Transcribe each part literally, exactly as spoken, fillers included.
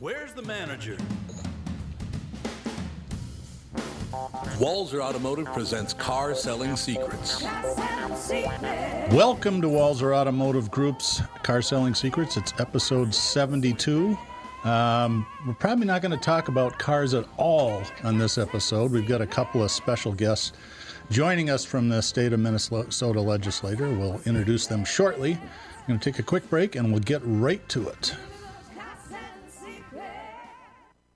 Where's the manager? Walser Automotive presents Car Selling Secrets. Welcome to Walser Automotive Group's Car Selling Secrets. It's episode seventy-two. Um, we're probably not going to talk about cars at all on this episode. We've got a couple of special guests joining us from the state of Minnesota legislature. We'll introduce them shortly. We're going to take a quick break and we'll get right to it.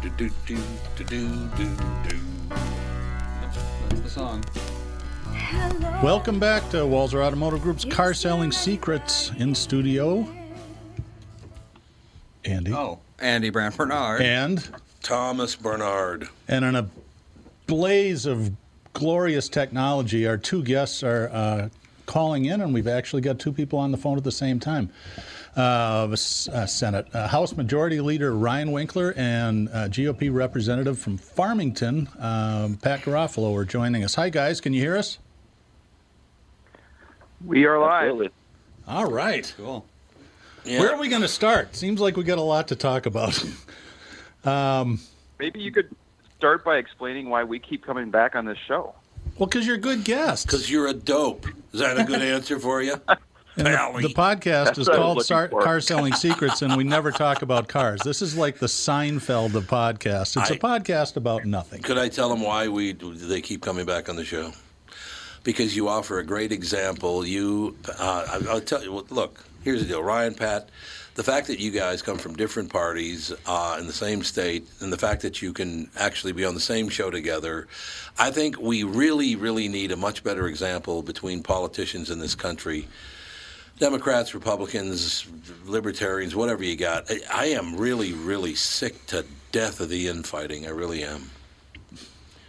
Do, do, do, do, do, do, do. That's, that's the song. Hello. Welcome back to Walser Automotive Group's Car Selling Secrets. In studio, Andy. Oh, Andy Brandt-Bernard. And Thomas Bernard. And in a blaze of glorious technology, our two guests are uh, calling in, and we've actually got two people on the phone at the same time. Uh, uh, Senate uh, House Majority Leader Ryan Winkler and uh, G O P Representative from Farmington, um, Pat Garofalo, are joining us. Hi, guys. Can you hear us? We are live. Absolutely. All right. Cool. Yeah. Where are we going to start? Seems like we got a lot to talk about. um, Maybe you could start by explaining why we keep coming back on this show. Well, because you're a good guest. Because you're a dope. Is that a good answer for you? The, the podcast That's is called Sar- Car Selling Secrets, and we never talk about cars. This is like the Seinfeld of podcasts. It's I, a podcast about nothing. Could I tell them why we they keep coming back on the show? Because you offer a great example. You, uh, I, I'll tell you. Look, here's the deal, Ryan, Pat. The fact that you guys come from different parties uh, in the same state, and the fact that you can actually be on the same show together, I think we really, really need a much better example between politicians in this country. Democrats, Republicans, Libertarians, whatever you got. I, I am really, really sick to death of the infighting. I really am.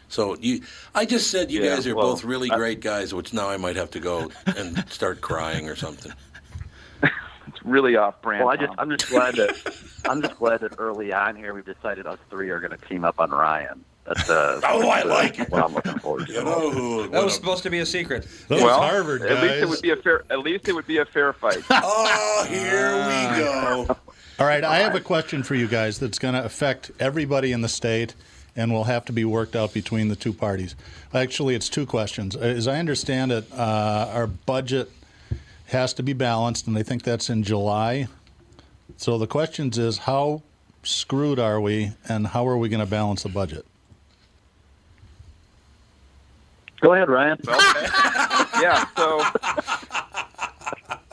So you, I just said you yeah, guys are well, both really I, great guys, which now I might have to go and start crying or something. It's really off-brand. Well, I just, I'm just glad that I'm just glad that early on here we've decided us three are going to team up on Ryan. That's, uh, oh, that's, I like uh, it. What I'm looking forward to. You know who, that was a, supposed to be a secret. That well, was Harvard, guys. At least it would be a fair. At least it would be a fair fight. Oh, here we go. All right, I have a question for you guys that's going to affect everybody in the state, and will have to be worked out between the two parties. Actually, it's two questions. As I understand it, uh, our budget has to be balanced, and I think that's in July. So the question is, how screwed are we, and how are we going to balance the budget? Go ahead, Ryan. Okay. Yeah, so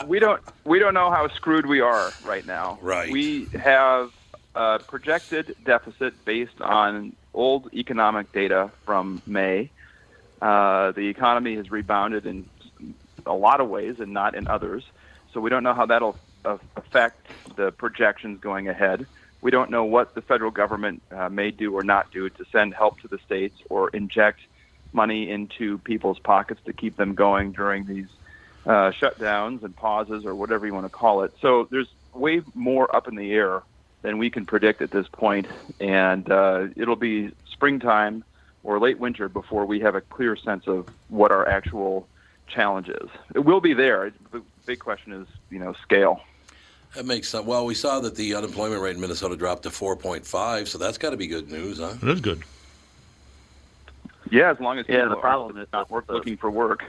we don't we don't know how screwed we are right now. Right. We have a projected deficit based on old economic data from May. Uh, the economy has rebounded in a lot of ways and not in others. So we don't know how that'll affect the projections going ahead. We don't know what the federal government uh, may do or not do to send help to the states or inject money into people's pockets to keep them going during these uh, shutdowns and pauses or whatever you want to call it. So there's way more up in the air than we can predict at this point. And uh, it'll be springtime or late winter before we have a clear sense of what our actual challenge is. It will be there. The big question is, you know, scale. That makes sense. Well, we saw that the unemployment rate in Minnesota dropped to four point five, so that's got to be good news, huh? It is good. Yeah, as long as people yeah, the problem are is not work, looking for work.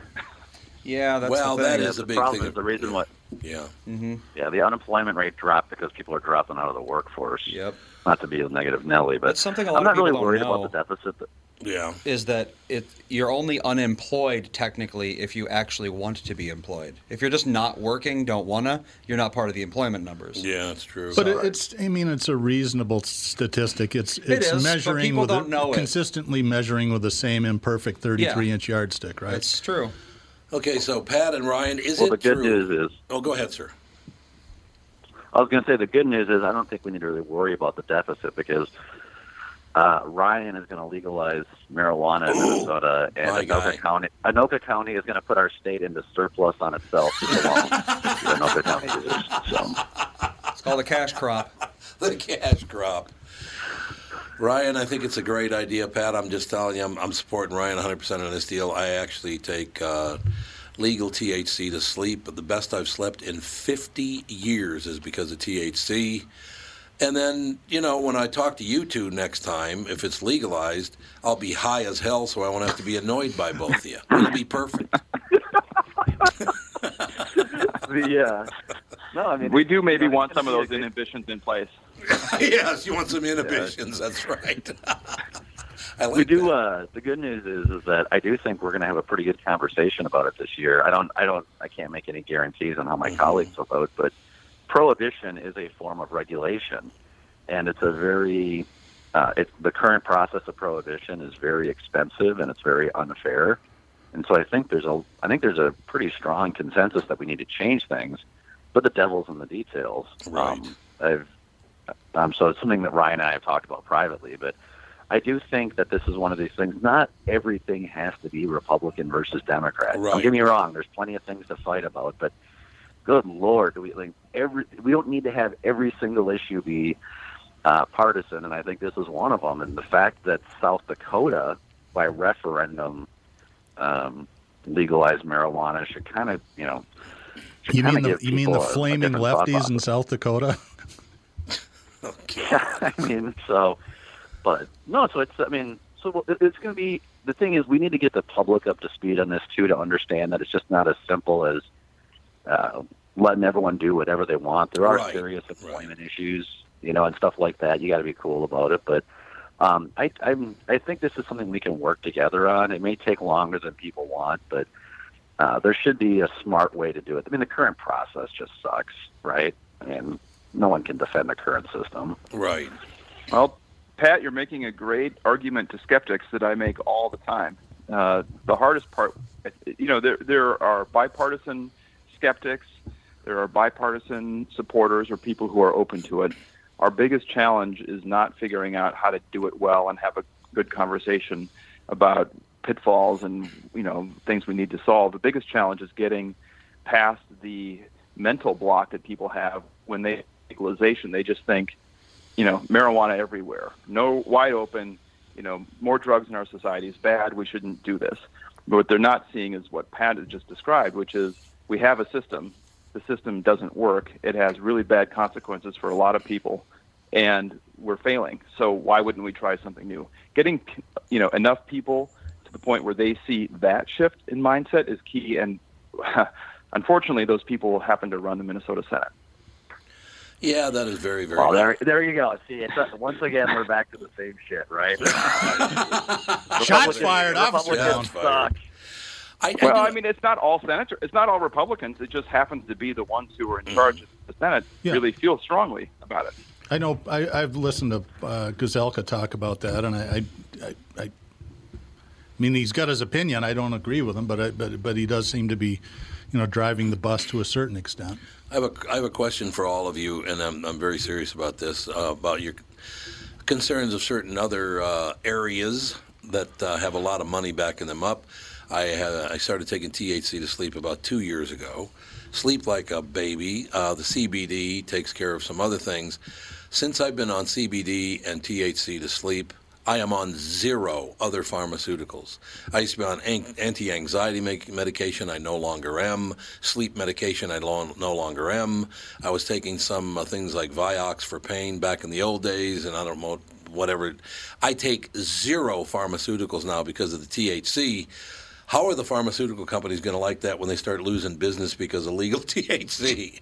Yeah, that's well, the that is the, the big problem thing. Is the reason what Yeah. Mm-hmm. Yeah, the unemployment rate dropped because people are dropping out of the workforce. Yep. Not to be a negative Nelly, but something a lot I'm not of really worried about the deficit. That, yeah. Is that it? You're only unemployed technically if you actually want to be employed. If you're just not working, don't wanna, you're not part of the employment numbers. Yeah, that's true. But so, it, it's, I mean, it's a reasonable statistic. It's it's it is, measuring. But people with don't a, know it. Consistently measuring with the same imperfect thirty-three inch yeah. yardstick, right? That's true. Okay, so Pat and Ryan, is well, it true? Well, the good true? news is... Oh, go ahead, sir. I was going to say the good news is I don't think we need to really worry about the deficit because uh, Ryan is going to legalize marijuana in Ooh, Minnesota, and Anoka County, Anoka County is going to put our state into surplus on itself to belong to Anoka County users. So. It's called a cash crop. The cash crop. Ryan, I think it's a great idea. Pat, I'm just telling you, I'm, I'm supporting Ryan one hundred percent on this deal. I actually take uh, legal T H C to sleep, but the best I've slept in fifty years is because of T H C. And then, you know, when I talk to you two next time, if it's legalized, I'll be high as hell, so I won't have to be annoyed by both of you. It'll be perfect. Yeah. No, I mean, we do maybe want some of those inhibitions in place. Yes, you want some inhibitions. Yeah. That's right. I like we do. Uh, the good news is, is that I do think we're going to have a pretty good conversation about it this year. I don't, I don't, I can't make any guarantees on how my mm-hmm. colleagues will vote, but prohibition is a form of regulation, and it's a very, uh, it's the current process of prohibition is very expensive and it's very unfair, and so I think there's a, I think there's a pretty strong consensus that we need to change things, but the devil's in the details. Right. Um, I've. Um, so it's something that Ryan and I have talked about privately, but I do think that this is one of these things. Not everything has to be Republican versus Democrat. Right. Don't get me wrong. There's plenty of things to fight about, but good Lord, do we like every? We don't need to have every single issue be uh, partisan, and I think this is one of them. And the fact that South Dakota, by referendum, um, legalized marijuana should kind of, you know, you mean the, you mean the flaming lefties in South Dakota? Okay. I mean, so, but no, so it's, I mean, so it's going to be, the thing is, we need to get the public up to speed on this, too, to understand that it's just not as simple as uh, letting everyone do whatever they want. There are right. serious employment right. issues, you know, and stuff like that. You got to be cool about it. But um, I I'm, I think this is something we can work together on. It may take longer than people want, but uh, there should be a smart way to do it. I mean, the current process just sucks, right? And no one can defend the current system. Right. Well, Pat, you're making a great argument to skeptics that I make all the time. Uh, the hardest part, you know, there there are bipartisan skeptics. There are bipartisan supporters or people who are open to it. Our biggest challenge is not figuring out how to do it well and have a good conversation about pitfalls and, you know, things we need to solve. The biggest challenge is getting past the mental block that people have when they legalization, they just think, you know, marijuana everywhere, no wide open, you know, more drugs in our society is bad. We shouldn't do this. But what they're not seeing is what Pat has just described, which is we have a system. The system doesn't work. It has really bad consequences for a lot of people, and we're failing. So why wouldn't we try something new? Getting, you know, enough people to the point where they see that shift in mindset is key. And unfortunately, those people happen to run the Minnesota Senate. Yeah, that is very, very. Well, there, there you go. See, it's, once again, we're back to the same shit, right? Shots fired, officer down. Suck. I, well, I, I mean, it's not all senators. It's not all Republicans. It just happens to be the ones who are in charge of the Senate yeah. really feel strongly about it. I know. I, I've listened to uh, Gazelka talk about that, and I, I, I, I mean, he's got his opinion. I don't agree with him, but I, but but he does seem to be, you know, driving the bus to a certain extent. I have a, I have a question for all of you, and I'm, I'm very serious about this, uh, about your concerns of certain other uh, areas that uh, have a lot of money backing them up. I had, I started taking T H C to sleep about two years ago. Sleep like a baby. Uh, the C B D takes care of some other things. Since I've been on C B D and T H C to sleep, I am on zero other pharmaceuticals. I used to be on anti-anxiety medication. I no longer am. Sleep medication I no longer am. I was taking some uh, things like Vioxx for pain back in the old days, and I don't know, whatever. I take zero pharmaceuticals now because of the T H C. How are the pharmaceutical companies going to like that when they start losing business because of legal T H C?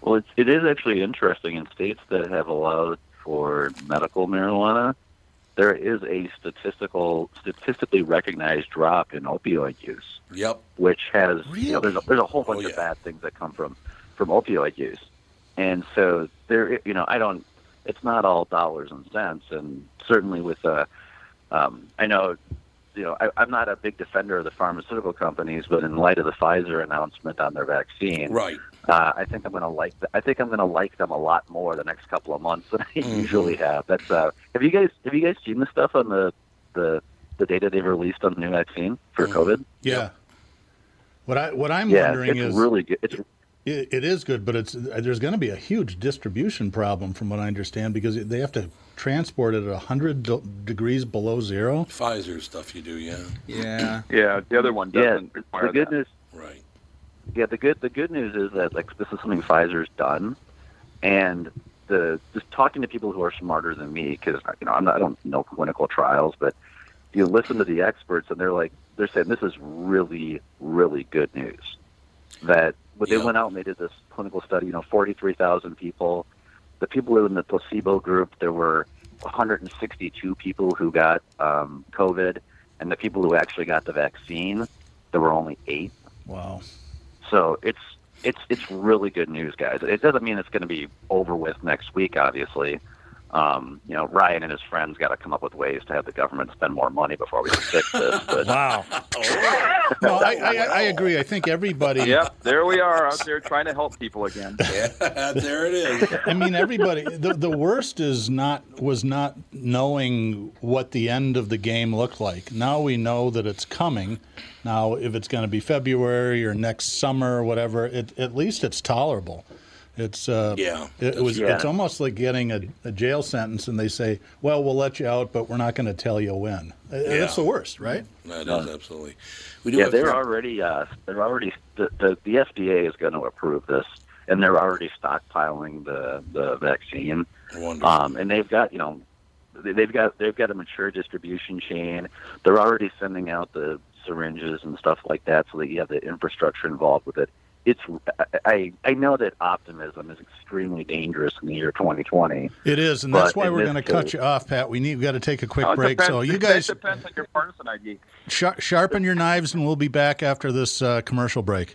Well, it's, it is actually interesting. In states that have allowed for medical marijuana, there is a statistical, statistically recognized drop in opioid use. Yep. Which has, really? you know, there's a, there's a whole bunch oh, yeah. of bad things that come from, from opioid use. And so there, you know, I don't, it's not all dollars and cents. And certainly with, uh, um, I know, you know, I, I'm not a big defender of the pharmaceutical companies, but in light of the Pfizer announcement on their vaccine, right. Uh, I think I'm going to like. The, I think I'm going to like them a lot more the next couple of months than I mm-hmm. usually have. That's. Uh, have you guys Have you guys seen the stuff on the the, the data they've released on the new vaccine for mm-hmm. COVID? Yeah. What I What I'm yeah, wondering it's is really good. It's, it, it is good, but it's there's going to be a huge distribution problem from what I understand because they have to transport it at one hundred de- degrees below zero. Pfizer stuff you do, yeah. Yeah. Yeah. The other one doesn't yeah, require the that. Goodness. Right. Yeah, the good the good news is that like this is something Pfizer's done, and the just talking to people who are smarter than me because you know I'm not I don't know clinical trials, but you listen to the experts and they're like they're saying this is really really good news that when yeah. they went out and they did this clinical study, you know, forty-three thousand people, the people who were in the placebo group there were one hundred sixty-two people who got um, COVID, and the people who actually got the vaccine there were only eight. Wow. So it's it's it's really good news, guys. It doesn't mean it's going to be over with next week, obviously. Um, you know, Ryan and his friends got to come up with ways to have the government spend more money before we fix this. But... Wow. No, I, I, I agree. I think everybody. Yep, there we are out there trying to help people again. Yeah, there it is. I mean, everybody. The, the worst is not was not knowing what the end of the game looked like. Now we know that it's coming. Now, if it's going to be February or next summer or whatever, it, at least it's tolerable. It's uh, yeah. It was. Yeah. It's almost like getting a, a jail sentence, and they say, "Well, we'll let you out, but we're not going to tell you when." Yeah. That's the worst, right? That is absolutely. We do yeah, have they're, to... already, uh, they're already. They're already. The F D A is going to approve this, and they're already stockpiling the, the vaccine. Wonderful. Um, and they've got you know, they've got they've got a mature distribution chain. They're already sending out the syringes and stuff like that, so that you have the infrastructure involved with it. It's I, I know that optimism is extremely dangerous in the year twenty twenty. It is, and that's why we're going to cut you off, Pat. We need we've got to take a quick break. So you guys depends on your partisan I D. Sh- sharpen your knives, and we'll be back after this uh, commercial break.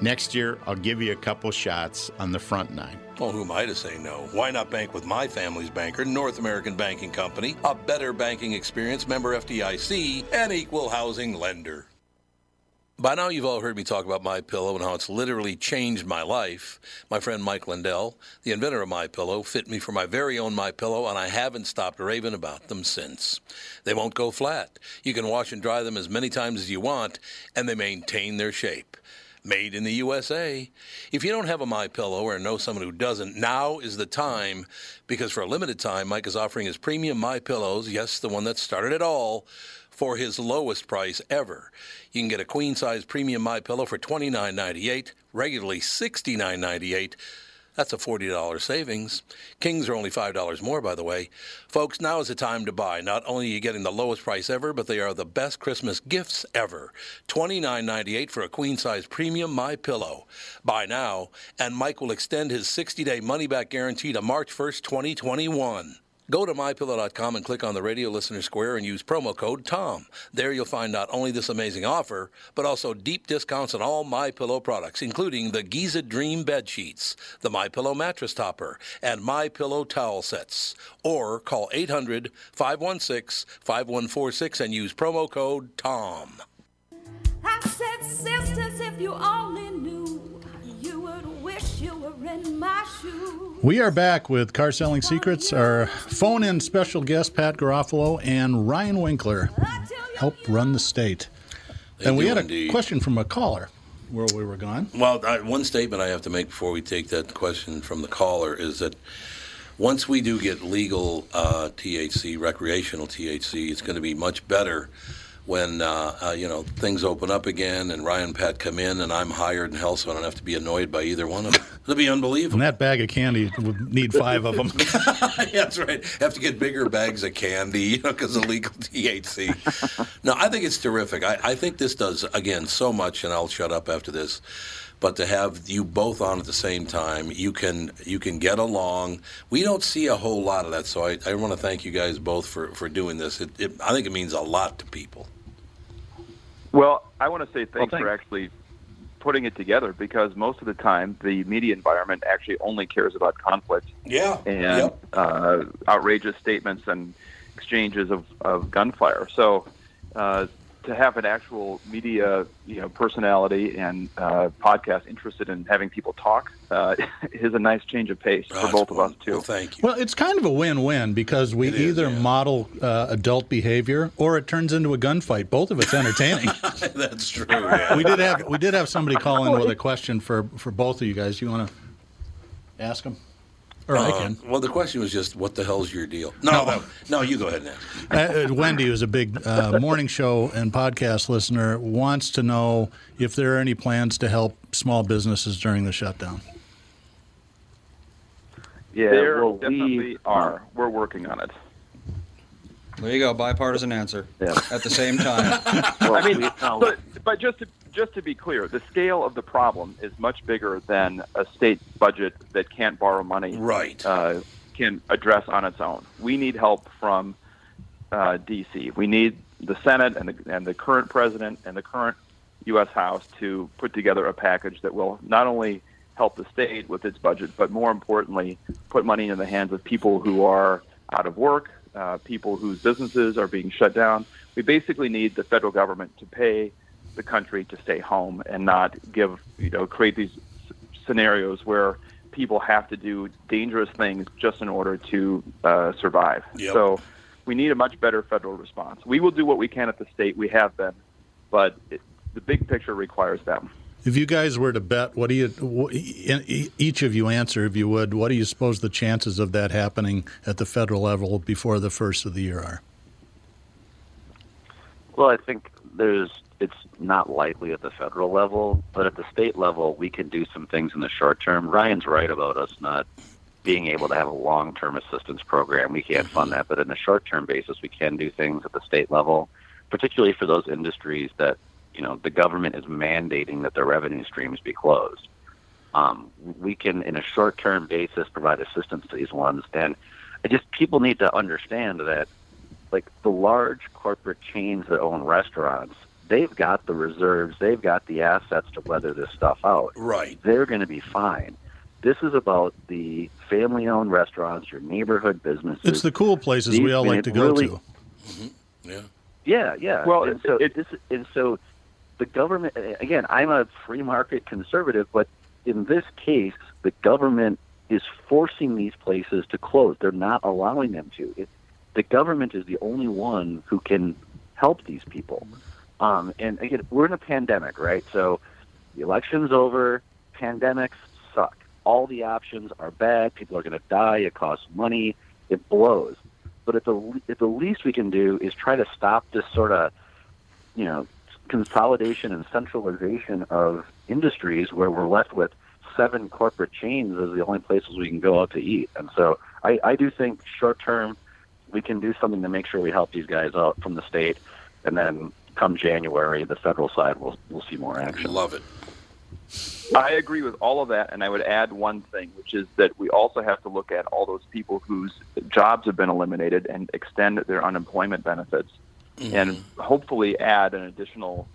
Next year, I'll give you a couple shots on the front nine. Well, who am I to say no? Why not bank with my family's banker, North American Banking Company, a better banking experience, member F D I C, and equal housing lender. By now, you've all heard me talk about MyPillow and how it's literally changed my life. My friend Mike Lindell, the inventor of MyPillow, fit me for my very own MyPillow, and I haven't stopped raving about them since. They won't go flat. You can wash and dry them as many times as you want, and they maintain their shape. Made in the U S A. If you don't have a MyPillow or know someone who doesn't, now is the time, because for a limited time, Mike is offering his premium MyPillows, yes, the one that started it all, for his lowest price ever. You can get a queen-size premium MyPillow for twenty-nine ninety-eight dollars, regularly sixty-nine ninety-eight dollars. That's a forty dollars savings. Kings are only five dollars more, by the way. Folks, now is the time to buy. Not only are you getting the lowest price ever, but they are the best Christmas gifts ever. twenty-nine ninety-eight dollars for a queen-size premium MyPillow. Buy now, and Mike will extend his sixty-day money-back guarantee to March first, twenty twenty-one. Go to my pillow dot com and click on the radio listener square and use promo code TOM. There you'll find not only this amazing offer, but also deep discounts on all MyPillow products, including the Giza Dream Bed Sheets, the MyPillow Mattress Topper, and MyPillow Towel Sets. Or call eight hundred, five one six, five one four six and use promo code TOM. I said, sisters, if you only knew, you would wish you were in my shoes. We are back with Car Selling Secrets. Our phone-in special guest, Pat Garofalo, and Ryan Winkler help run the state. They and we had a indeed. question from a caller where we were gone. Well, I, one statement I have to make before we take that question from the caller is that once we do get legal uh, T H C, recreational T H C, it's going to be much better when uh, uh, you know, things open up again and Ryan and Pat come in and I'm hired and hell, so I don't have to be annoyed by either one of them. It'll be unbelievable. And that bag of candy would need five of them. Yeah, that's right. Have to get bigger bags of candy, you know, because of legal T H C. No, I think it's terrific. I, I think this does, again, so much, and I'll shut up after this. But to have you both on at the same time, you can you can get along. We don't see a whole lot of that, so I, I want to thank you guys both for, for doing this. It, it, I think it means a lot to people. Well, I want to say thanks, well, thanks for actually putting it together, because most of the time the media environment actually only cares about conflict. Yeah. And yep. uh, outrageous statements and exchanges of, of gunfire. So uh to have an actual media, you know, personality and uh, podcast interested in having people talk uh, is a nice change of pace for both of us, too. Well, thank you. Well, it's kind of a win-win, because we it either is, yeah. model uh, adult behavior or it turns into a gunfight. Both of it's entertaining. That's true. Yeah. We did have we did have somebody call in with a question for, for both of you guys. You want to ask them? Or uh, I can. Well, the question was just, what the hell's your deal? No, no, that, no you go ahead now. Uh, Wendy, who's a big uh, morning show and podcast listener, wants to know if there are any plans to help small businesses during the shutdown. Yeah, there well, definitely we are. We're working on it. There you go, bipartisan answer yeah. at the same time. Well, I mean, but, but just to, just to be clear, the scale of the problem is much bigger than a state budget that can't borrow money right. uh, can address on its own. We need help from uh, D C We need the Senate and the, and the current president and the current U S House to put together a package that will not only help the state with its budget, but more importantly, put money in the hands of people who are out of work, uh, people whose businesses are being shut down. We basically need the federal government to pay the country to stay home and not give, you know, create these scenarios where people have to do dangerous things just in order to uh, survive. Yep. So we need a much better federal response. We will do what we can at the state. We have been, but it, the big picture requires them. If you guys were to bet, what do you, each of you answer, if you would, what do you suppose the chances of that happening at the federal level before the first of the year are? Well, I think there's, it's not likely at the federal level, but at the state level, we can do some things in the short term. Ryan's right about us not being able to have a long-term assistance program. We can't fund that, but in a short-term basis, we can do things at the state level, particularly for those industries that, you know, the government is mandating that their revenue streams be closed. Um, we can, in a short-term basis, provide assistance to these ones, and I just, people need to understand that, like, the large corporate chains that own restaurants, they've got the reserves, they've got the assets to weather this stuff out. Right. They're going to be fine. This is about the family-owned restaurants, your neighborhood businesses. It's the cool places These, we all like to go really, to. Mm-hmm. Yeah. Yeah, yeah. Well, and, it, so it, this, and so the government, again, I'm a free market conservative, but in this case, the government is forcing these places to close. They're not allowing them to. It, the government is the only one who can help these people. Um, and again, we're in a pandemic, right? So the election's over. Pandemics suck. All the options are bad. People are going to die. It costs money. It blows. But at the, at the least we can do is try to stop this sort of, you know, consolidation and centralization of industries where we're left with seven corporate chains as the only places we can go out to eat. And so I, I do think short term we can do something to make sure we help these guys out from the state, and then come January, the federal side will will see more action. Love it. I agree with all of that, and I would add one thing, which is that we also have to look at all those people whose jobs have been eliminated and extend their unemployment benefits, mm-hmm. and hopefully add an additional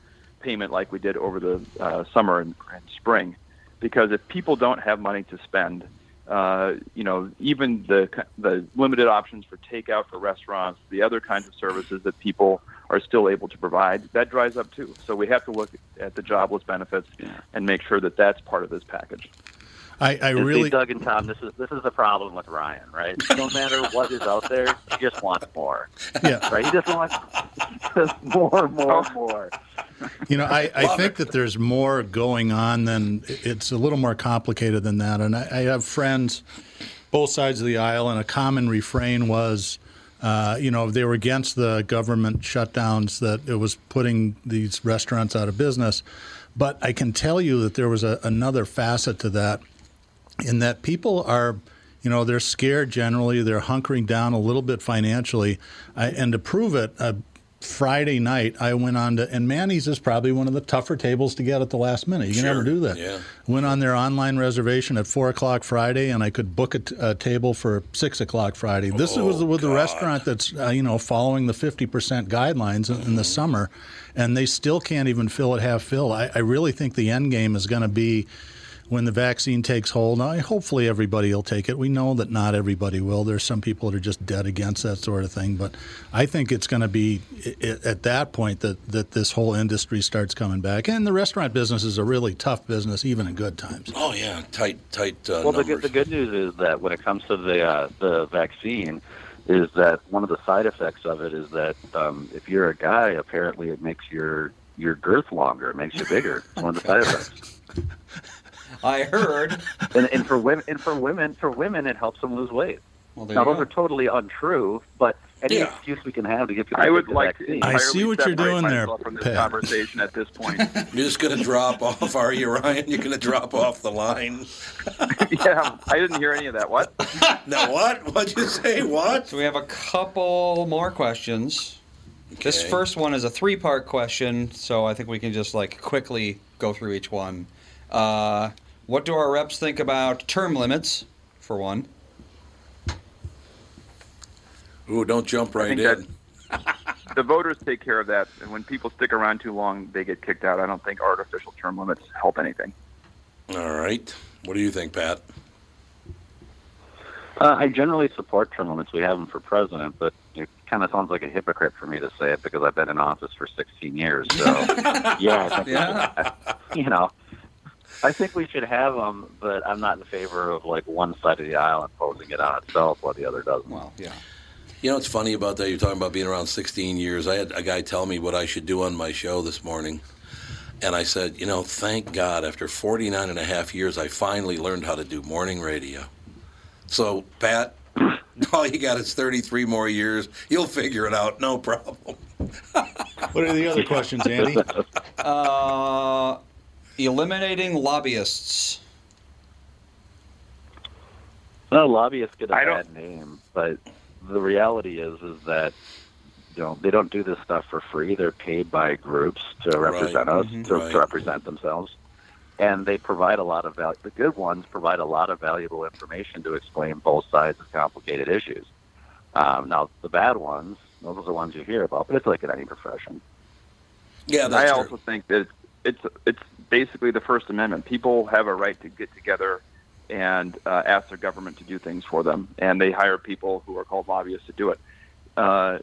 payment like we did over the uh, summer and, and spring, because if people don't have money to spend, uh, you know, even the the limited options for takeout for restaurants, the other kinds of services that people are still able to provide, that dries up too. So we have to look at the jobless benefits and make sure that that's part of this package. I, I really, see, Doug and Tom, this is this is the problem with Ryan, right? No matter what is out there, he just wants more. Yeah, right. He just wants just more, more, more. You know, I, I think it. that there's more going on than it's a little more complicated than that. And I, I have friends both sides of the aisle, and a common refrain was, uh, you know, they were against the government shutdowns, that it was putting these restaurants out of business. But I can tell you that there was a, another facet to that. In that people are, you know, they're scared generally. They're hunkering down a little bit financially. I, and to prove it, uh, Friday night I went on to, and Manny's is probably one of the tougher tables to get at the last minute. You can sure. never do that. Yeah. Went on their online reservation at four o'clock Friday, and I could book a, t a table for six o'clock Friday. This oh, was with God. the restaurant that's, uh, you know, following the fifty percent guidelines mm-hmm. in the summer, and they still can't even fill it half fill. I, I really think the end game is going to be, when the vaccine takes hold, now, hopefully everybody will take it. We know that not everybody will. There's some people that are just dead against that sort of thing. But I think it's going to be at that point that, that this whole industry starts coming back. And the restaurant business is a really tough business, even in good times. Oh, yeah, tight, tight uh, well, numbers. Well, the, the good news is that when it comes to the, uh, the vaccine, is that one of the side effects of it is that um, if you're a guy, apparently it makes your, your girth longer. It makes you bigger. It's one of the side effects. I heard, and, and for women, and for women, for women, it helps them lose weight. Well, now those are totally untrue, but any yeah. excuse we can have to get people. I would like. To I see what you're doing there, from this conversation at this point. You're just going to drop off, are you, Ryan? You're going to drop off the line. Yeah, I didn't hear any of that. What? No, what? What'd you say? What? So we have a couple more questions. Okay. This first one is a three-part question, so I think we can just like quickly go through each one. Uh, what do our reps think about term limits, for one? Ooh, don't jump right in. The voters take care of that, and when people stick around too long, they get kicked out. I don't think artificial term limits help anything. All right. What do you think, Pat? Uh, I generally support term limits. We have them for president, but it kind of sounds like a hypocrite for me to say it because I've been in office for sixteen years. So, yeah, I think yeah. you know. I think we should have them, but I'm not in favor of, like, one side of the aisle imposing it on itself while the other doesn't. Well, yeah. You know what's funny about that? You're talking about being around sixteen years. I had a guy tell me what I should do on my show this morning, and I said, you know, thank God, after forty-nine and a half years, I finally learned how to do morning radio. So, Pat, all you got is thirty-three more years. You'll figure it out, no problem. What are the other questions, Andy? uh... Eliminating lobbyists. Well, lobbyists get a bad name, but the reality is is that you know they don't do this stuff for free. They're paid by groups to represent right. us, mm-hmm. to, right. to represent themselves, and they provide a lot of value. The good ones provide a lot of valuable information to explain both sides of complicated issues. Um, now, the bad ones, those are the ones you hear about, but it's like in any profession. Yeah, that's I true. also think that. It's It's it's basically the First Amendment. People have a right to get together and uh, ask their government to do things for them, and they hire people who are called lobbyists to do it. Uh,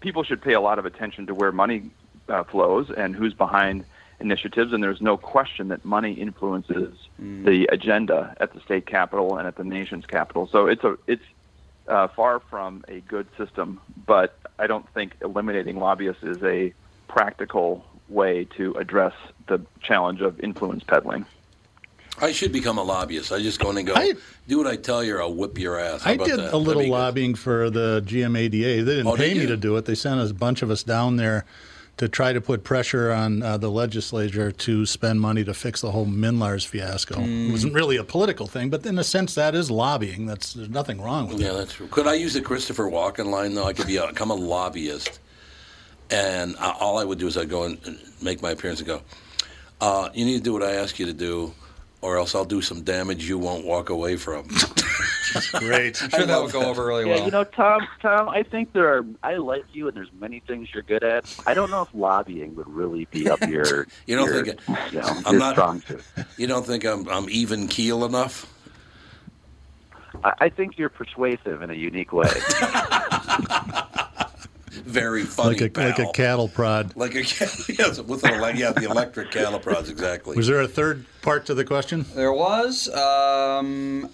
people should pay a lot of attention to where money uh, flows and who's behind initiatives, and there's no question that money influences mm. the agenda at the state capitol and at the nation's capital. So it's a it's uh, far from a good system, but I don't think eliminating lobbyists is a practical way to address the challenge of influence peddling. I should become a lobbyist. I just go in and go, I, do what I tell you or I'll whip your ass. How I about did that? a little lobbying good. for the G M A D A. They didn't oh, pay did me to do it. They sent us, a bunch of us down there to try to put pressure on uh, the legislature to spend money to fix the whole Minlars fiasco. Mm. It wasn't really a political thing, but in a sense that is lobbying. That's There's nothing wrong with yeah, it. Yeah, that's true. Could I use the Christopher Walken line, though? I could be, uh, become a lobbyist. And all I would do is I'd go and make my appearance and go, uh, you need to do what I ask you to do, or else I'll do some damage you won't walk away from. Great. I'm sure that would go over really yeah, well. Yeah, you know, Tom, Tom, I think there are, I like you and there's many things you're good at. I don't know if lobbying would really be up your, you don't your, think it, you know, I'm not, strong suit. You don't think I'm, I'm even keel enough? I, I think you're persuasive in a unique way. Very funny, like a, like a cattle prod. Like a yes, with an, yeah, the electric cattle prods, exactly. Was there a third part to the question? There was. Um,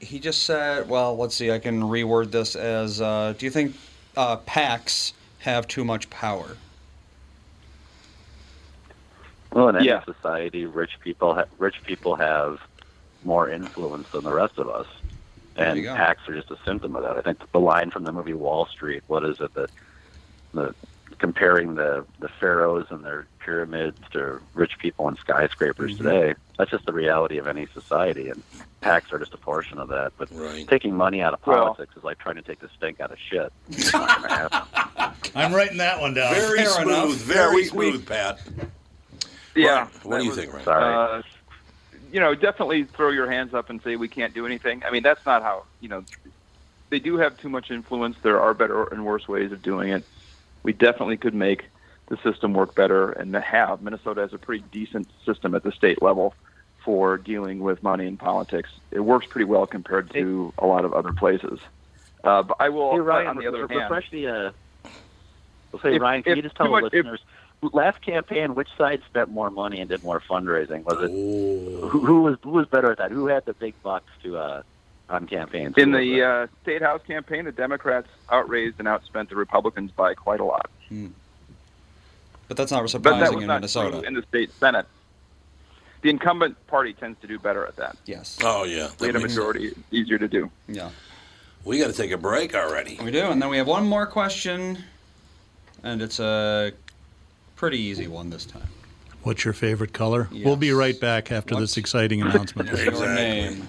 he just said, well, let's see, I can reword this as, uh, do you think uh, PACs have too much power? Well, in any yeah. society, rich people, ha- rich people have more influence than the rest of us. And PACs are just a symptom of that. I think the line from the movie Wall Street, what is it, that the comparing the, the pharaohs and their pyramids to rich people and skyscrapers mm-hmm. today, that's just the reality of any society, and PACs are just a portion of that. But right. taking money out of politics well, is like trying to take the stink out of shit. It's not gonna happen. I'm writing that one down. Very Fair smooth, enough. very yeah, smooth, we, Pat. Yeah. Right. What do you was, think, Ryan? Sorry. Uh, you know, definitely throw your hands up and say we can't do anything. I mean, that's not how, you know, they do have too much influence. There are better and worse ways of doing it. We definitely could make the system work better, and have. Minnesota has a pretty decent system at the state level for dealing with money in politics. It works pretty well compared to a lot of other places. Uh, but I will, hey, Ryan, on the other re- hand... Refresh the, uh, we'll say, if, Ryan, can if, you just tell the much, listeners... If, last campaign, which side spent more money and did more fundraising? Was it who, who was who was better at that? Who had the big bucks to uh, on campaigns? In the uh, state house campaign, the Democrats outraised and outspent the Republicans by quite a lot. Hmm. But that's not surprising but that was in not Minnesota. In the state Senate, the incumbent party tends to do better at that. Yes. Oh yeah, they had a majority. Sense. Easier to do. Yeah. We got to take a break already. We do, and then we have one more question, and it's a. Pretty easy one this time. What's your favorite color? Yes. We'll be right back after What's... this exciting announcement. Exactly. Your name.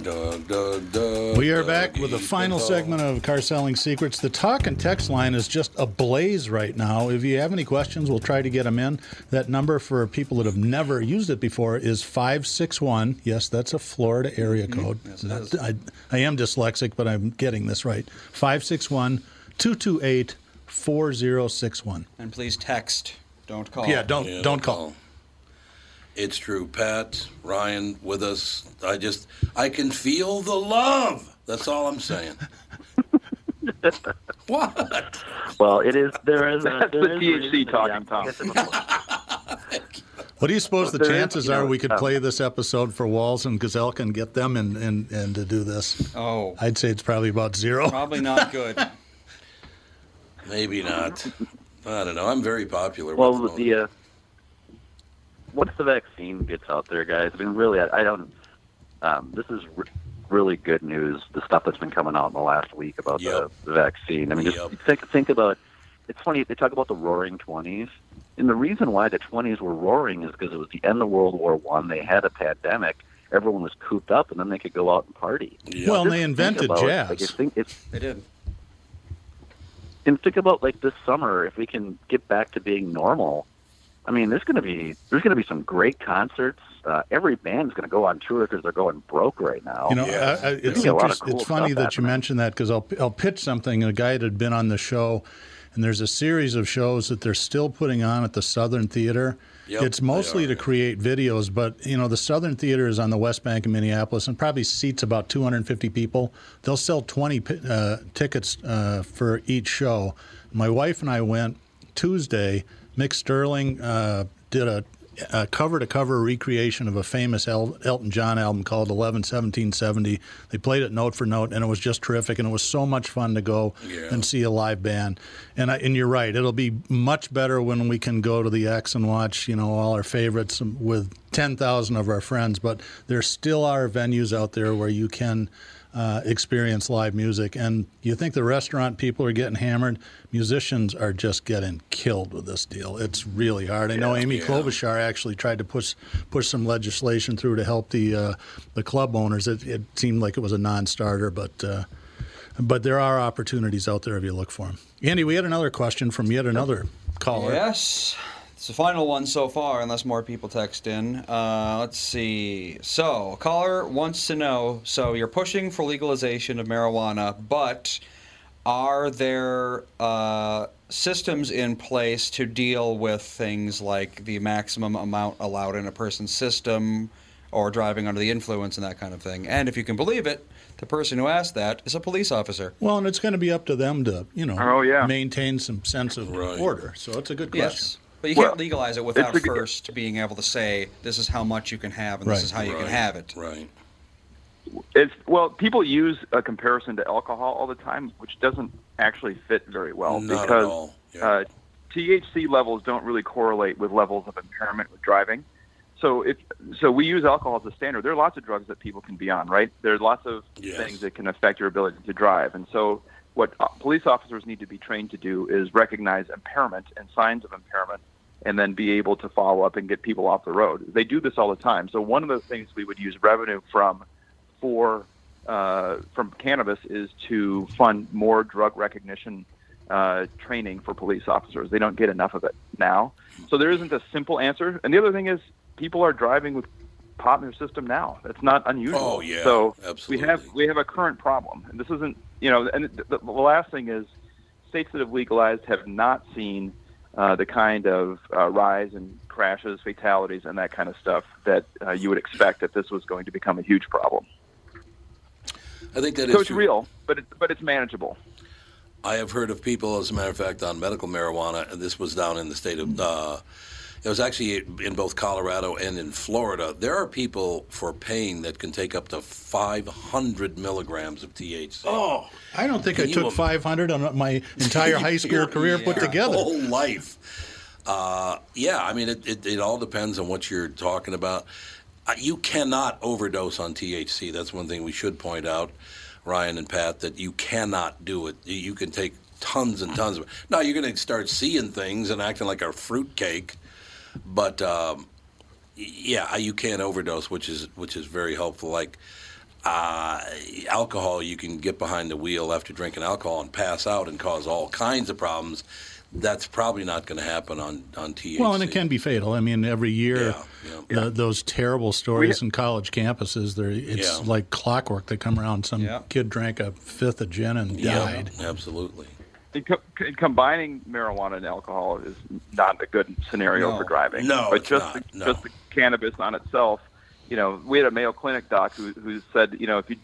Doug, Doug, Doug, we are Doug, back with the final segment of Car Selling Secrets. The talk and text line is just ablaze right now. If you have any questions, we'll try to get them in. That number for people that have never used it before is five six one. Yes, that's a Florida area code. Mm-hmm. Yes, it is. I, I am dyslexic, but I'm getting this right. five six one, two two eight, four zero six one. And please text. Don't call. Yeah, don't yeah, don't call. call. It's true. Pat, Ryan with us. I just, I can feel the love. That's all I'm saying. What? Well, it is, there is a, there That's is the T H C talking, Tom. What do you suppose well, the chances is, you know, are we could play this episode for Walz and Gazelka and get them in, in, in to do this? Oh. I'd say it's probably about zero. Probably not good. Maybe not. I don't know. I'm very popular. Well, with the... the uh, once the vaccine gets out there, guys, I mean, really, I, I don't, um, this is re- really good news, the stuff that's been coming out in the last week about yep. the, the vaccine. I mean, yep. just think, think about, it's funny, they talk about the roaring twenties, and the reason why the twenties were roaring is because it was the end of World War One, they had a pandemic, everyone was cooped up, and then they could go out and party. Yep. Well, and they invented jazz. Like, think it's, they did. And think about, like, this summer, if we can get back to being normal, I mean, there's going to be there's going to be some great concerts. Uh, every band's going to go on tour because they're going broke right now. You know, yeah. I, I, it's cool it's funny that happening. You mentioned that, because I'll I'll pitch something. A guy that had been on the show, and there's a series of shows that they're still putting on at the Southern Theater. Yep, it's mostly to create videos, but you know, the Southern Theater is on the West Bank in Minneapolis and probably seats about two hundred fifty people. They'll sell twenty uh, tickets uh, for each show. My wife and I went Tuesday. Mick Sterling uh, did a, a cover-to-cover recreation of a famous El- Elton John album called eleven seventeen seventy. They played it note for note, and it was just terrific, and it was so much fun to go yeah. and see a live band. And I, and you're right, it'll be much better when we can go to the X and watch, you know, all our favorites with ten thousand of our friends. But there still are venues out there where you can Uh, experience live music. And you think the restaurant people are getting hammered, musicians are just getting killed with this deal. It's really hard. I yeah, know Amy yeah. Klobuchar actually tried to push push some legislation through to help the uh, the club owners. It, it seemed like it was a non-starter, but uh, but there are opportunities out there if you look for them. Andy, we had another question from yet another caller. Yes, it's the final one so far, unless more people text in. Uh, let's see. So, a caller wants to know, so you're pushing for legalization of marijuana, but are there uh, systems in place to deal with things like the maximum amount allowed in a person's system or driving under the influence and that kind of thing? And if you can believe it, the person who asked that is a police officer. Well, and it's going to be up to them to, you know, oh, yeah. maintain some sense of right. order. So it's a good question. Yes. But you well, can't legalize it without good, first being able to say this is how much you can have and right, this is how you right, can have it. Right. It's well, people use a comparison to alcohol all the time, which doesn't actually fit very well. Not because at all. Yeah. uh, T H C levels don't really correlate with levels of impairment with driving. So if so, we use alcohol as a standard. There are lots of drugs that people can be on, right? There are lots of yes. things that can affect your ability to drive, and so. What police officers need to be trained to do is recognize impairment and signs of impairment and then be able to follow up and get people off the road. They do this all the time. So one of the things we would use revenue from for uh, from cannabis is to fund more drug recognition uh, training for police officers. They don't get enough of it now. So there isn't a simple answer. And the other thing is people are driving with pot in their system now. That's not unusual. Oh, yeah, so absolutely. we have we have a current problem. And this isn't, you know, and the, the last thing is states that have legalized have not seen uh, the kind of uh, rise in crashes, fatalities, and that kind of stuff that uh, you would expect that this was going to become a huge problem. I think that so is it's true. real, but it's, but it's manageable. I have heard of people, as a matter of fact, on medical marijuana, and this was down in the state of uh, it was actually in both Colorado and in Florida. There are people for pain that can take up to five hundred milligrams of T H C. Oh, I don't think I took five hundred on my entire high school career yeah. put together. Whole life. Uh, yeah, I mean, it, it, it all depends on what you're talking about. You cannot overdose on T H C. That's one thing we should point out, Ryan and Pat, that you cannot do it. You can take tons and tons of it. Now, you're going to start seeing things and acting like a fruitcake. But um, yeah, you can't overdose, which is which is very helpful. Like uh, alcohol, you can get behind the wheel after drinking alcohol and pass out and cause all kinds of problems. That's probably not going to happen on, on T H C. Well, and it can be fatal. I mean, every year, yeah, yeah. The, those terrible stories in college campuses, it's yeah. like clockwork. They come around. Some yeah. kid drank a fifth of gin and died. Yeah, absolutely. Co- combining marijuana and alcohol is not a good scenario no. for driving. No, but just the, no. just the cannabis on itself. You know, we had a Mayo Clinic doc who, who said, you know, if you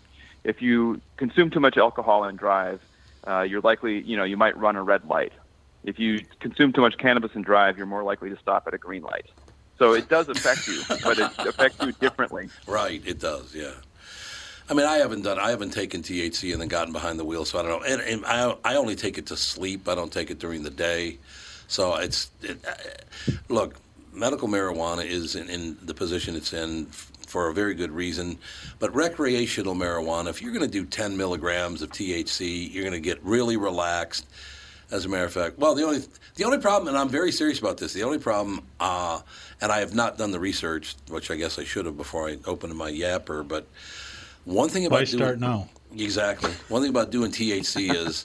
if you consume too much alcohol and drive, uh, you're likely, you know, you might run a red light. If you consume too much cannabis and drive, you're more likely to stop at a green light. So it does affect you, but it affects you differently. Right, it does. Yeah. I mean, I haven't done. I haven't taken T H C and then gotten behind the wheel, so I don't know. And, and I, I only take it to sleep. I don't take it during the day. So it's it, look, medical marijuana is in, in the position it's in f- for a very good reason. But recreational marijuana, if you're going to do ten milligrams of T H C, you're going to get really relaxed. As a matter of fact, well, the only the only problem, and I'm very serious about this. The only problem, uh, and I have not done the research, which I guess I should have before I opened my yapper, but. One thing about Why start doing, now? Exactly. One thing about doing T H C is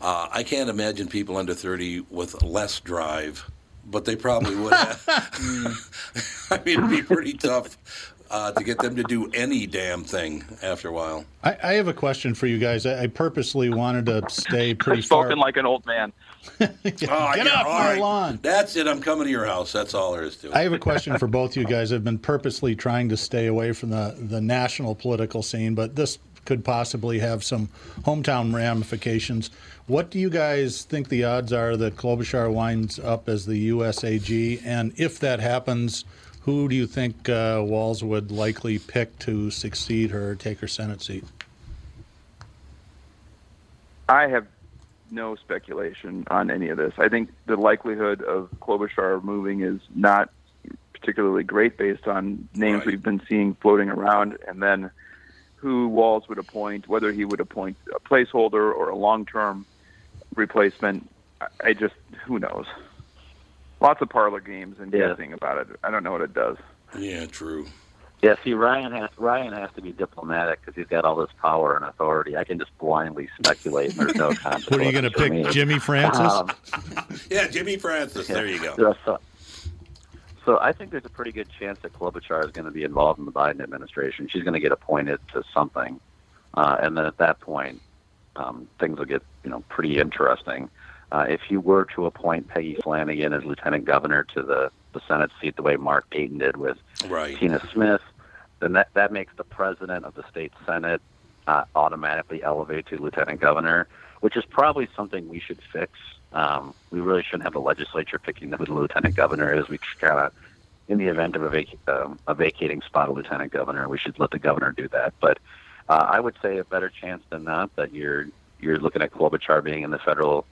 uh, I can't imagine people under thirty with less drive but they probably would have. I mean, it'd be pretty tough uh, to get them to do any damn thing after a while. I, I have a question for you guys. I, I purposely wanted to stay pretty far. Spoken like an old man. Get, oh, get off my right. lawn. That's it. I'm coming to your house. That's all there is to it. I have a question for both you guys. I've been purposely trying to stay away from the, the national political scene, but this could possibly have some hometown ramifications. What do you guys think the odds are that Klobuchar winds up as the U S A G? And if that happens, who do you think uh, Walz would likely pick to succeed her or take her Senate seat? I have no speculation on any of this. I think the likelihood of Klobuchar moving is not particularly great based on names right. we've been seeing floating around, and then who Walz would appoint, whether he would appoint a placeholder or a long-term replacement. I just, who knows? Lots of parlor games and yeah. guessing about it. I don't know what it does. Yeah, true. Yeah, see, Ryan has Ryan has to be diplomatic because he's got all this power and authority. I can just blindly speculate. There's no consequences. What are you going to pick, me. Jimmy Francis? Um, yeah, Jimmy Francis. Yeah. There you go. So, so I think there's a pretty good chance that Klobuchar is going to be involved in the Biden administration. She's going to get appointed to something, uh, and then at that point, um, things will get you know pretty interesting. Uh, if you were to appoint Peggy Flanagan as lieutenant governor to the, the Senate seat the way Mark Dayton did with right. Tina Smith, then that, that makes the president of the state Senate uh, automatically elevate to lieutenant governor, which is probably something we should fix. Um, we really shouldn't have the legislature picking who the lieutenant governor is. We kind of, in the event of a, vac- um, a vacating spot of lieutenant governor, we should let the governor do that. But uh, I would say a better chance than not that you're you're looking at Klobuchar being in the federal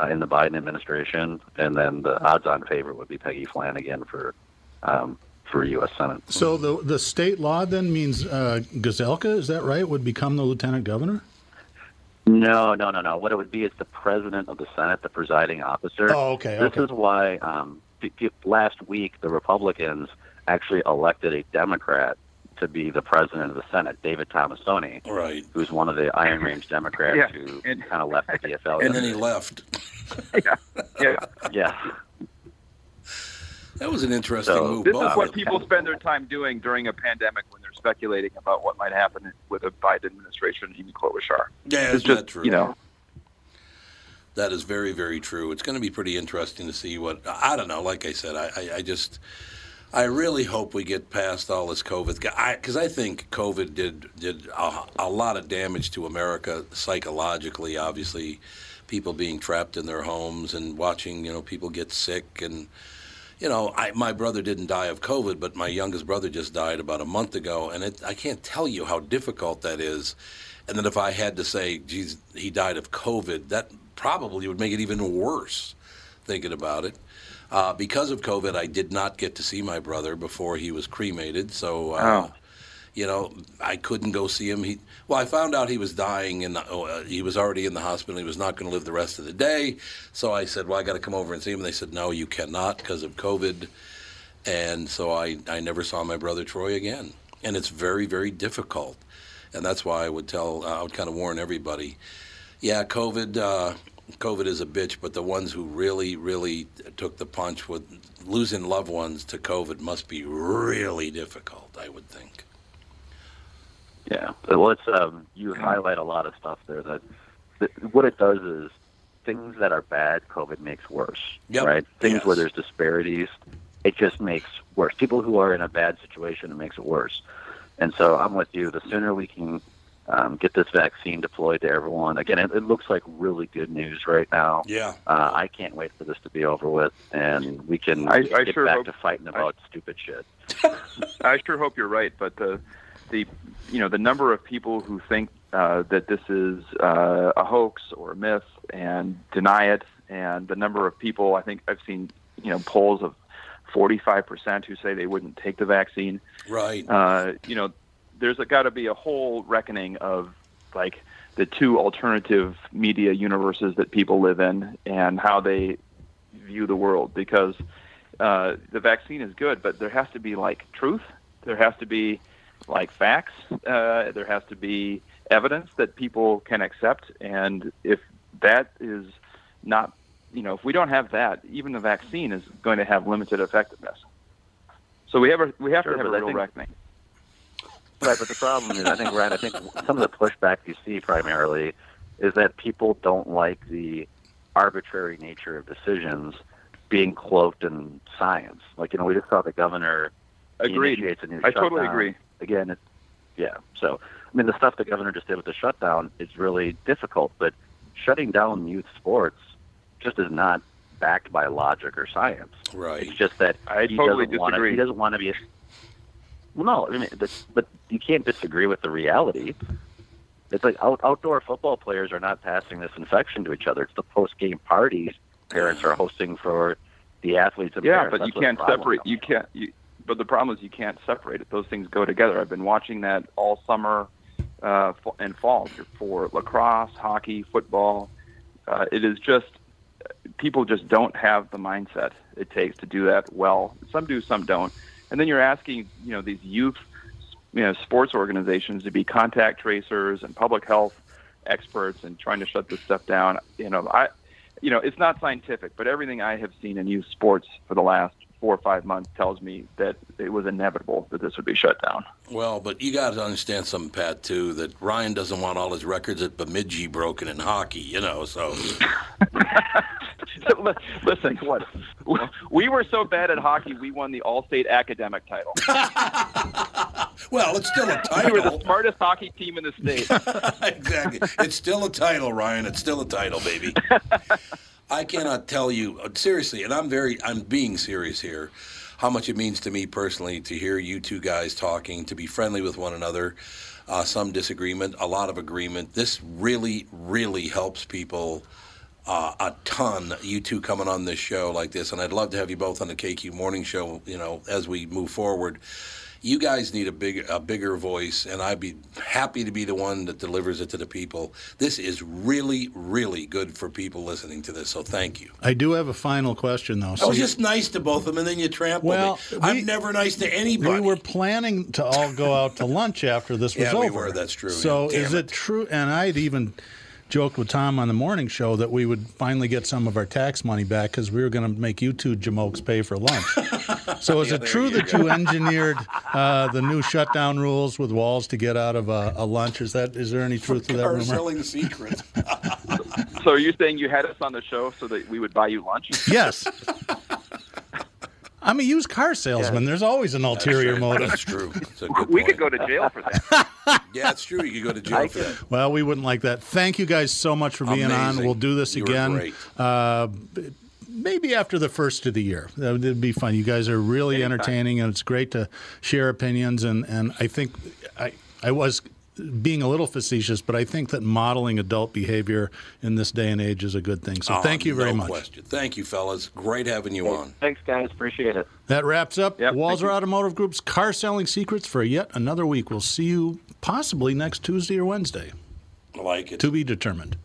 Uh, in the Biden administration, and then the odds-on favorite would be Peggy Flanagan for um, for U S. Senate. So the the state law then means uh, Gazelka, is that right, would become the lieutenant governor? No, no, no, no. What it would be is the president of the Senate, the presiding officer. Oh, okay. This okay. is why um, last week the Republicans actually elected a Democrat to be the president of the Senate, David Tomasoni, right. who's one of the Iron Range Democrats yeah. who and, kind of left the D F L. And then he left. yeah. yeah. Yeah. That was an interesting so, move. This Bob. is what people spend their time doing during a pandemic when they're speculating about what might happen with a Biden administration and Amy Klobuchar. Yeah, it's just, true. You know, that is very, very true. It's going to be pretty interesting to see what, I don't know, like I said, I, I, I just... I really hope we get past all this COVID, because I, I think COVID did did a, a lot of damage to America psychologically. Obviously, people being trapped in their homes and watching, you know, people get sick. And you know, I, my brother didn't die of COVID, but my youngest brother just died about a month ago, and it, I can't tell you how difficult that is. And then if I had to say, "Geez, he died of COVID," that probably would make it even worse. Thinking about it. Uh, because of COVID, I did not get to see my brother before he was cremated. So, uh, oh. you know, I couldn't go see him. He, well, I found out he was dying, and uh, he was already in the hospital. He was not going to live the rest of the day. So I said, well, I got to come over and see him. And they said, no, you cannot because of COVID. And so I, I never saw my brother Troy again. And it's very, very difficult. And that's why I would tell, uh, I would kind of warn everybody, yeah, COVID... Uh, COVID is a bitch, but the ones who really, really took the punch with losing loved ones to COVID must be really difficult, I would think. Yeah. Well, it's, um, you highlight a lot of stuff there. That, that what it does is things that are bad, COVID makes worse, yep. right? Things yes. where there's disparities, it just makes worse. People who are in a bad situation, it makes it worse. And so I'm with you. The sooner we can Um, get this vaccine deployed to everyone. Again, it, it looks like really good news right now. Yeah, uh, I can't wait for this to be over with, and we can I, get I sure back hope, to fighting about I, stupid shit. I sure hope you're right, but the the you know the number of people who think uh, that this is uh, a hoax or a myth and deny it, and the number of people I think I've seen you know polls of forty-five percent who say they wouldn't take the vaccine. Right. Uh, you know. There's got to be a whole reckoning of like the two alternative media universes that people live in and how they view the world, because uh, the vaccine is good, but there has to be like truth. There has to be like facts. Uh, there has to be evidence that people can accept. And if that is not you know, if we don't have that, even the vaccine is going to have limited effectiveness. So we have a, we have sure, to have a real think, reckoning. Right, but the problem is, I think, Ryan, I think some of the pushback you see primarily is that people don't like the arbitrary nature of decisions being cloaked in science. Like, you know, we just saw the governor Agreed. initiates a new I shutdown. I totally agree. Again, it's, yeah. So, I mean, the stuff the governor just did with the shutdown is really difficult, but shutting down youth sports just is not backed by logic or science. Right. It's just that I he, totally doesn't wanna, he doesn't want to be a, well, no, I mean, this, but you can't disagree with the reality. It's like out, outdoor football players are not passing this infection to each other. It's the post-game parties parents are hosting for the athletes. And yeah, parents. but That's you can't separate. You can't. You, but the problem is you can't separate it. Those things go together. I've been watching that all summer uh, and fall for lacrosse, hockey, football. Uh, it is just people just don't have the mindset it takes to do that well. Some do, some don't. And then you're asking, you know, these youth, you know, sports organizations to be contact tracers and public health experts and trying to shut this stuff down. You know, I, you know, it's not scientific, but everything I have seen in youth sports for the last four or five months tells me that it was inevitable that this would be shut down. Well, but you got to understand something, Pat, too, that Ryan doesn't want all his records at Bemidji broken in hockey, you know, so... Listen, what we were so bad at hockey, we won the All-State Academic title. Well, it's still a title. We were the smartest hockey team in the state. Exactly. It's still a title, Ryan. It's still a title, baby. I cannot tell you, seriously, and I'm very, I'm being serious here, how much it means to me personally to hear you two guys talking, to be friendly with one another, uh, some disagreement, a lot of agreement. This really, really helps people. Uh, a ton, you two coming on this show like this, and I'd love to have you both on the K Q Morning Show, you know, as we move forward. You guys need a big, a bigger voice, and I'd be happy to be the one that delivers it to the people. This is really, really good for people listening to this, so thank you. I do have a final question, though. So I was just nice to both of them, and then you trampled well, me. I'm we, never nice to anybody. We were planning to all go out to lunch after this was yeah, over. Yeah, we were. That's true. So yeah, is it, it true? And I'd even... joked with Tom on the morning show that we would finally get some of our tax money back because we were going to make you two jamokes pay for lunch. So is yeah, it true you that go. you engineered uh, the new shutdown rules with Walz to get out of a, a lunch? Is that is there any truth to that rumor? Car Selling Secrets. So are you saying you had us on the show so that we would buy you lunch? Yes. I'm a used car salesman. Yeah. There's always an ulterior motive. That's true. That's a good we point. Could go to jail for that. Yeah, it's true. You could go to jail I for that. Well, we wouldn't like that. Thank you guys so much for being Amazing. on. We'll do this you again. Were great. Uh, maybe after the first of the year. That would be fun. You guys are really Anytime. entertaining, and it's great to share opinions. And, and I think I I was being a little facetious, but I think that modeling adult behavior in this day and age is a good thing. So oh, thank you very no much. Question. Thank you, fellas. Great having you hey, on. Thanks, guys. Appreciate it. That wraps up yep, Walser Automotive Group's Car Selling Secrets for yet another week. We'll see you possibly next Tuesday or Wednesday. I like it. To be determined.